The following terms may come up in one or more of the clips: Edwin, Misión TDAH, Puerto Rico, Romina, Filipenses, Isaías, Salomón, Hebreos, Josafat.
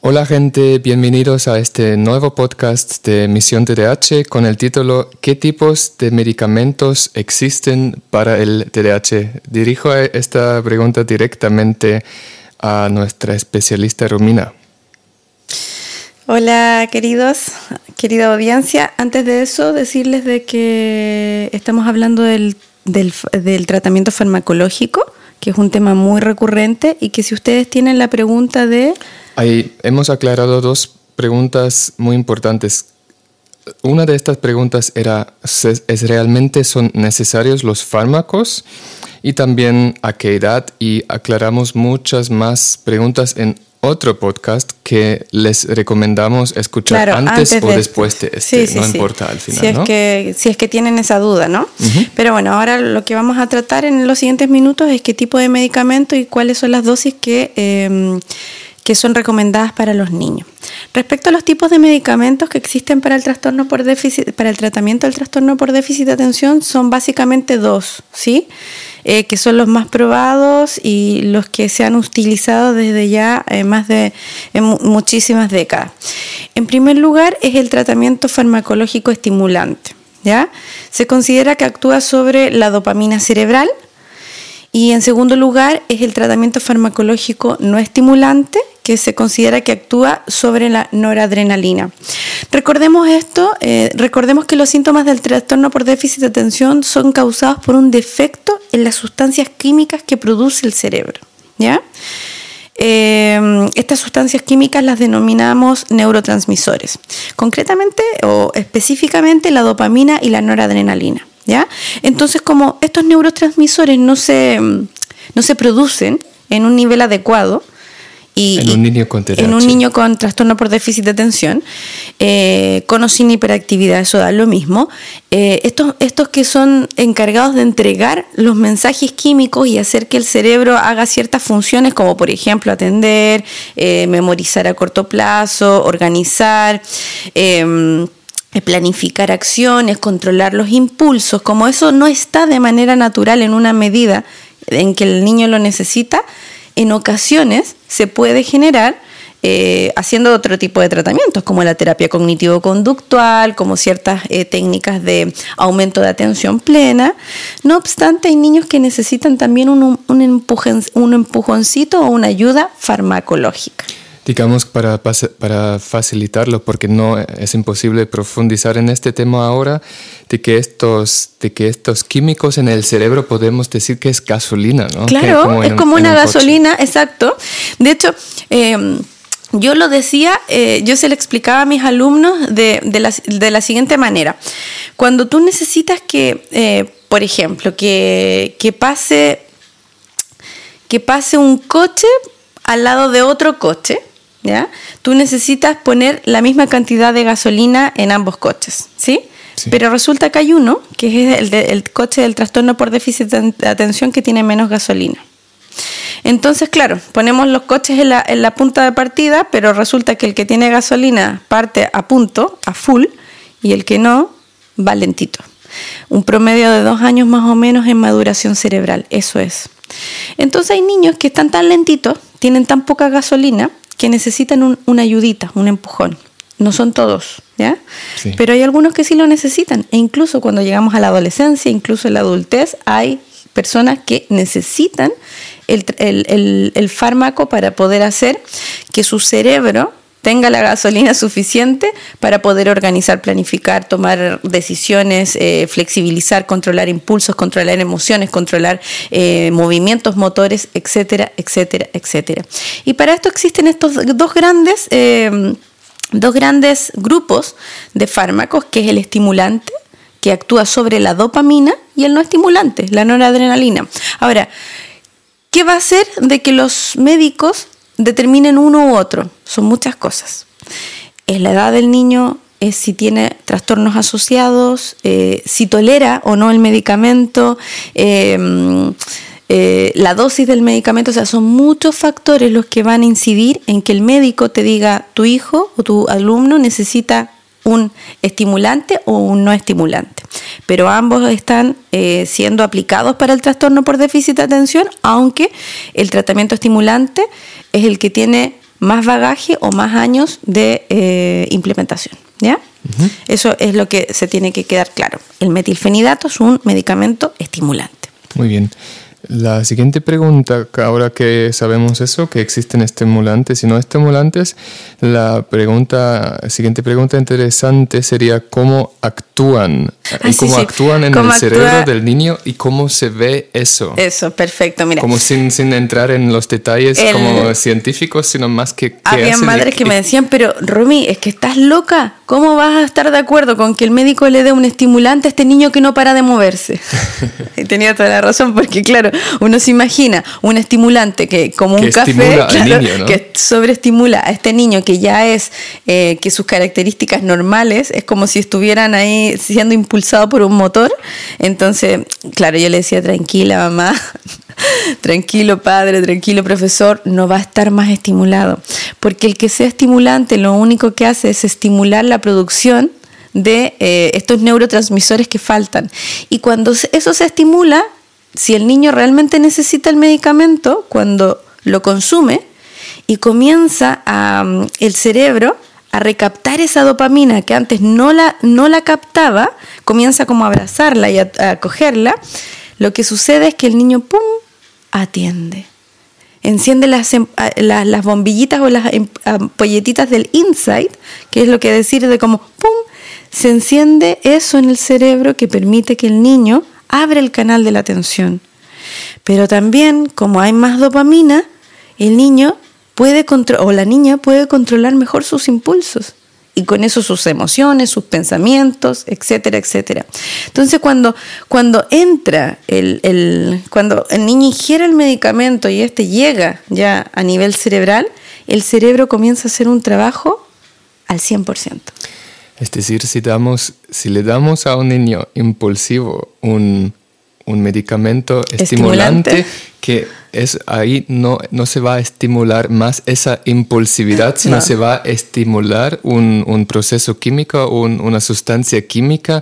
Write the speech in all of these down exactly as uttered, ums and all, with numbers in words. Hola gente, bienvenidos a este nuevo podcast de Misión T D A H con el título ¿Qué tipos de medicamentos existen para el T D A H? Dirijo esta pregunta directamente a nuestra especialista Romina. Hola queridos, querida audiencia. Antes de eso, decirles de que estamos hablando del, del, del tratamiento farmacológico, que es un tema muy recurrente y que si ustedes tienen la pregunta de... Ahí hemos aclarado dos preguntas muy importantes. Una de estas preguntas era, ¿es realmente son necesarios los fármacos? Y también, ¿a qué edad? Y aclaramos muchas más preguntas en otro podcast que les recomendamos escuchar claro, antes, antes o de después este. de este, sí, sí, no sí. importa al final, si es, ¿no? que, si es que tienen esa duda, ¿no? Uh-huh. Pero bueno, ahora lo que vamos a tratar en los siguientes minutos es qué tipo de medicamento y cuáles son las dosis que, eh, que son recomendadas para los niños. Respecto a los tipos de medicamentos que existen para el trastorno por déficit, para el tratamiento del trastorno por déficit de atención, son básicamente dos, ¿sí? Eh, que son los más probados y los que se han utilizado desde ya eh, más de en muchísimas décadas. En primer lugar es el tratamiento farmacológico estimulante, ¿ya? Se considera que actúa sobre la dopamina cerebral. Y en segundo lugar es el tratamiento farmacológico no estimulante, que se considera que actúa sobre la noradrenalina. Recordemos esto, eh, recordemos que los síntomas del trastorno por déficit de atención son causados por un defecto en las sustancias químicas que produce el cerebro, ¿ya? Eh, estas sustancias químicas las denominamos neurotransmisores, concretamente o específicamente la dopamina y la noradrenalina, ¿ya? Entonces, como estos neurotransmisores no se, no se producen en un nivel adecuado, Y, en, un niño con en un niño con trastorno por déficit de atención, eh, con o sin hiperactividad, eso da lo mismo. Eh, estos, estos que son encargados de entregar los mensajes químicos y hacer que el cerebro haga ciertas funciones, como por ejemplo atender, eh, memorizar a corto plazo, organizar, eh, planificar acciones, controlar los impulsos, como eso no está de manera natural en una medida en que el niño lo necesita, en ocasiones se puede generar eh, haciendo otro tipo de tratamientos, como la terapia cognitivo-conductual, como ciertas eh, técnicas de aumento de atención plena. No obstante, hay niños que necesitan también un, un, empujen, un empujoncito o una ayuda farmacológica. Digamos, para, para facilitarlo, porque no es imposible profundizar en este tema ahora, de que estos, de que estos químicos en el cerebro podemos decir que es gasolina, ¿no? Claro, como es un, como una un gasolina, coche. Exacto. De hecho, eh, yo lo decía, eh, yo se lo explicaba a mis alumnos de, de, la, de la siguiente manera. Cuando tú necesitas que, eh, por ejemplo, que, que, pase, que pase un coche al lado de otro coche, ¿ya? Tú necesitas poner la misma cantidad de gasolina en ambos coches, ¿sí? Sí. Pero resulta que hay uno, que es el, de, el coche del trastorno por déficit de atención, que tiene menos gasolina. Entonces, claro, ponemos los coches en la, en la punta de partida, pero resulta que el que tiene gasolina parte a punto, a full, y el que no, va lentito. Un promedio de dos años más o menos en maduración cerebral, eso es. Entonces hay niños que están tan lentitos, tienen tan poca gasolina, que necesitan un, una ayudita, un empujón. No son todos, ¿ya? Sí. Pero hay algunos que sí lo necesitan. E incluso cuando llegamos a la adolescencia, incluso en la adultez, hay personas que necesitan el, el, el, el fármaco para poder hacer que su cerebro tenga la gasolina suficiente para poder organizar, planificar, tomar decisiones, eh, flexibilizar, controlar impulsos, controlar emociones, controlar eh, movimientos motores, etcétera, etcétera, etcétera. Y para esto existen estos dos grandes, eh, dos grandes grupos de fármacos, que es el estimulante, que actúa sobre la dopamina, y el no estimulante, la noradrenalina. Ahora, ¿qué va a hacer de que los médicos determinen uno u otro? Son muchas cosas. Es la edad del niño, es si tiene trastornos asociados, eh, si tolera o no el medicamento, eh, eh, la dosis del medicamento. O sea, son muchos factores los que van a incidir en que el médico te diga tu hijo o tu alumno necesita un estimulante o un no estimulante. Pero ambos están eh, siendo aplicados para el trastorno por déficit de atención, aunque el tratamiento estimulante es el que tiene más bagaje o más años de eh, implementación, ¿ya? Uh-huh. Eso es lo que se tiene que quedar claro. El metilfenidato es un medicamento estimulante. Muy bien. La siguiente pregunta, ahora que sabemos eso, que existen estimulantes y no estimulantes, la pregunta, siguiente pregunta interesante sería cómo actúan, ah, y cómo sí, actúan sí. en ¿Cómo el actúa... cerebro del niño y cómo se ve eso. Eso, perfecto, mira. Como sin, sin entrar en los detalles el... como científicos, sino más que... que había madres que me decían, pero Romy, es que estás loca, ¿cómo vas a estar de acuerdo con que el médico le dé un estimulante a este niño que no para de moverse? Y tenía toda la razón, porque claro, uno se imagina un estimulante que como que un café, claro, niño, ¿no? que sobreestimula a este niño que ya es eh, que sus características normales es como si estuvieran ahí siendo impulsado por un motor. Entonces, claro, yo le decía, tranquila mamá, tranquilo padre, tranquilo profesor, no va a estar más estimulado, porque el que sea estimulante lo único que hace es estimular la producción de eh, estos neurotransmisores que faltan, y cuando eso se estimula, si el niño realmente necesita el medicamento, cuando lo consume y comienza a, um, el cerebro a recaptar esa dopamina que antes no la, no la captaba, comienza como a abrazarla y a, a cogerla, lo que sucede es que el niño pum atiende. Enciende las, las, las bombillitas o las ampolletitas del insight, que es lo que decir de como pum, se enciende eso en el cerebro que permite que el niño abre el canal de la atención. Pero también, como hay más dopamina, el niño puede contro- o la niña puede controlar mejor sus impulsos. Y con eso sus emociones, sus pensamientos, etcétera, etcétera. Entonces, cuando, cuando entra, el, el, cuando el niño ingiere el medicamento y este llega ya a nivel cerebral, el cerebro comienza a hacer un trabajo al cien por ciento. Es decir, si damos, si le damos a un niño impulsivo un, un medicamento estimulante, estimulante que es ahí no, no se va a estimular más esa impulsividad, sino no. se va a estimular un, un proceso químico, un, una sustancia química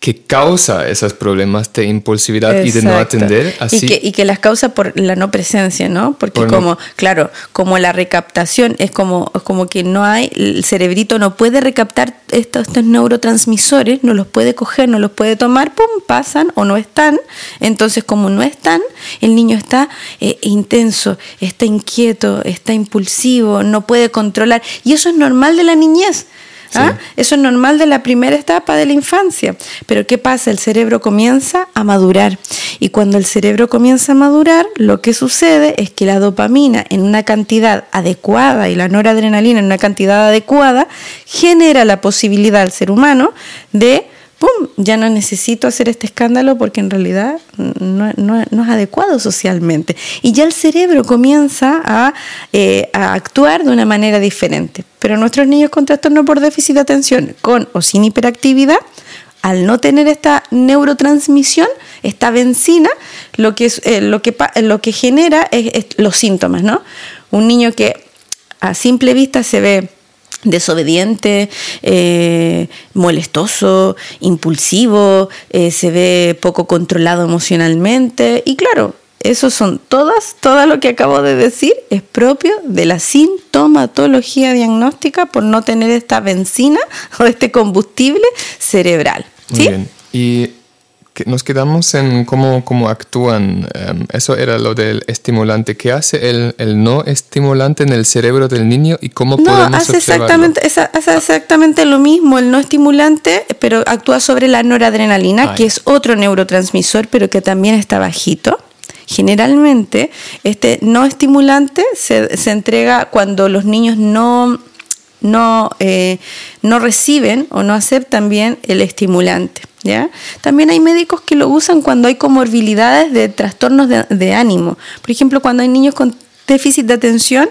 que causa esos problemas de impulsividad. Exacto. Y de no atender. Así. Y, que, y que las causa por la no presencia, ¿no? Porque por como, no. claro, como la recaptación es como, como que no hay, el cerebrito no puede recaptar estos, estos neurotransmisores, no los puede coger, no los puede tomar, pum, pasan o no están. Entonces, como no están, el niño está eh, intenso, está inquieto, está impulsivo, no puede controlar. Y eso es normal de la niñez. ¿Ah? Sí. Eso es normal de la primera etapa de la infancia. Pero ¿qué pasa? El cerebro comienza a madurar. Y cuando el cerebro comienza a madurar, lo que sucede es que la dopamina en una cantidad adecuada y la noradrenalina en una cantidad adecuada genera la posibilidad al ser humano de ¡pum! Ya no necesito hacer este escándalo porque en realidad no, no, no es adecuado socialmente. Y ya el cerebro comienza a, eh, a actuar de una manera diferente. Pero nuestros niños con trastorno por déficit de atención, con o sin hiperactividad, al no tener esta neurotransmisión, esta benzina, lo que, es, eh, lo que, lo que genera es, es los síntomas, ¿no? Un niño que a simple vista se ve desobediente, eh, molestoso, impulsivo, eh, se ve poco controlado emocionalmente. Y claro, esos son todas, todo lo que acabo de decir es propio de la sintomatología diagnóstica por no tener esta benzina o este combustible cerebral. ¿Sí? Muy bien. Y nos quedamos en cómo, cómo actúan. Um, eso era lo del estimulante. ¿Qué hace el, el no estimulante en el cerebro del niño y cómo no, podemos hace observarlo? Exactamente, esa, hace exactamente lo mismo el no estimulante, pero actúa sobre la noradrenalina, Ay. que es otro neurotransmisor, pero que también está bajito. Generalmente, este no estimulante se, se entrega cuando los niños no, no, eh, no reciben o no aceptan bien el estimulante. ¿Ya? También hay médicos que lo usan cuando hay comorbilidades de trastornos de, de ánimo. Por ejemplo, cuando hay niños con déficit de atención,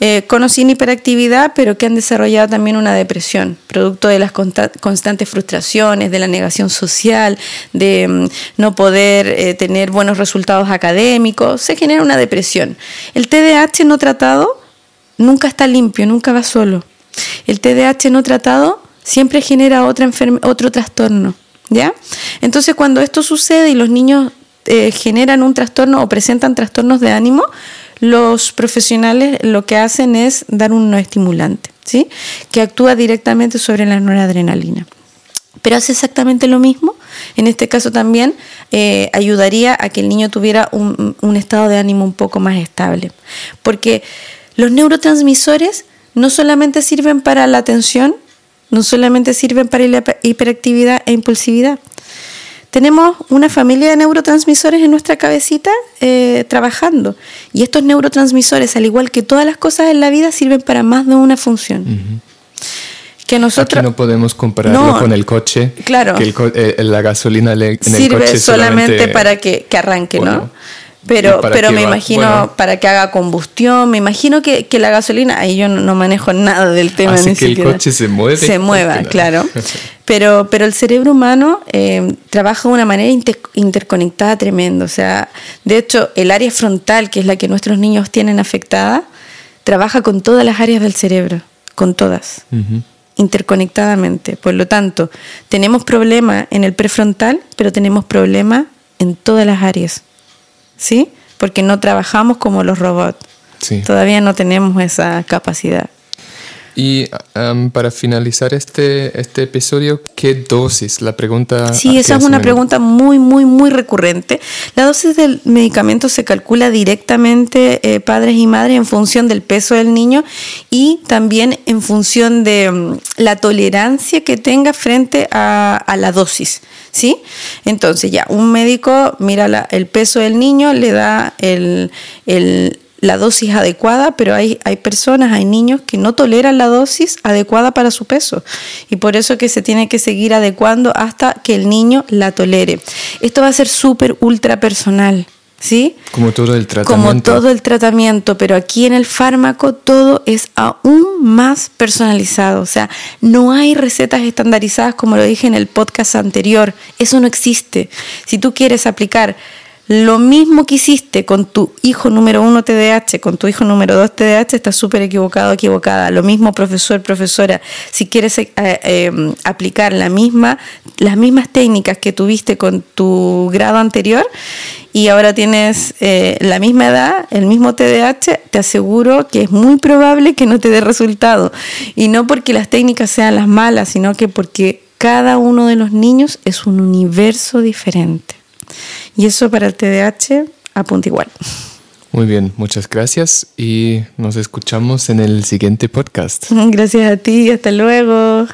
eh, con o sin hiperactividad, pero que han desarrollado también una depresión, producto de las consta- constantes frustraciones, de la negación social, de mm, no poder eh, tener buenos resultados académicos, se genera una depresión. El T D A H no tratado nunca está limpio, nunca va solo. El T D A H no tratado siempre genera otra enferme- otro trastorno. ¿Ya? Entonces, cuando esto sucede y los niños eh, generan un trastorno o presentan trastornos de ánimo, los profesionales lo que hacen es dar un no estimulante, ¿sí?, que actúa directamente sobre la noradrenalina. Pero hace exactamente lo mismo. En este caso también eh, ayudaría a que el niño tuviera un, un estado de ánimo un poco más estable. Porque los neurotransmisores no solamente sirven para la atención, no solamente sirven para la hiperactividad e impulsividad. Tenemos una familia de neurotransmisores en nuestra cabecita eh, trabajando. Y estos neurotransmisores, al igual que todas las cosas en la vida, sirven para más de una función. Uh-huh. Que nosotros, aquí no podemos compararlo no, con el coche, claro, que el co- eh, la gasolina le- en sirve el coche solamente, solamente para que, que arranque, bueno, ¿no? Pero, pero me va? imagino bueno. para que haga combustión, me imagino que, que la gasolina, ahí yo no, no manejo nada del tema. Así ni que siquiera. El coche se mueve. Se mueva, claro. Pero, pero el cerebro humano eh, trabaja de una manera inter- interconectada tremenda. O sea, de hecho, el área frontal, que es la que nuestros niños tienen afectada, trabaja con todas las áreas del cerebro, con todas. Uh-huh. Interconectadamente. Por lo tanto, tenemos problemas en el prefrontal, pero tenemos problemas en todas las áreas, ¿sí? Porque no trabajamos como los robots. Sí. Todavía no tenemos esa capacidad. Y um, para finalizar este, este episodio, ¿qué dosis? La pregunta... Sí, esa es una pregunta muy, muy, muy recurrente. La dosis del medicamento se calcula directamente, eh, padres y madres, en función del peso del niño y también en función de um, la tolerancia que tenga frente a, a la dosis, ¿sí? Entonces ya, un médico mira la, el peso del niño, le da el... el la dosis adecuada, pero hay, hay personas, hay niños que no toleran la dosis adecuada para su peso y por eso que se tiene que seguir adecuando hasta que el niño la tolere. Esto va a ser súper ultra personal, ¿sí? Como todo el tratamiento. Como todo el tratamiento, pero aquí en el fármaco todo es aún más personalizado, o sea, no hay recetas estandarizadas como lo dije en el podcast anterior, eso no existe. Si tú quieres aplicar lo mismo que hiciste con tu hijo número uno T D A H, con tu hijo número dos T D A H, estás súper equivocado, equivocada. Lo mismo profesor, profesora. Si quieres eh, eh, aplicar la misma, las mismas técnicas que tuviste con tu grado anterior y ahora tienes eh, la misma edad, el mismo T D A H, te aseguro que es muy probable que no te dé resultado. Y no porque las técnicas sean las malas, sino que porque cada uno de los niños es un universo diferente. Y eso para el T D A H apunta igual. Muy bien, muchas gracias y nos escuchamos en el siguiente podcast. Gracias a ti, hasta luego.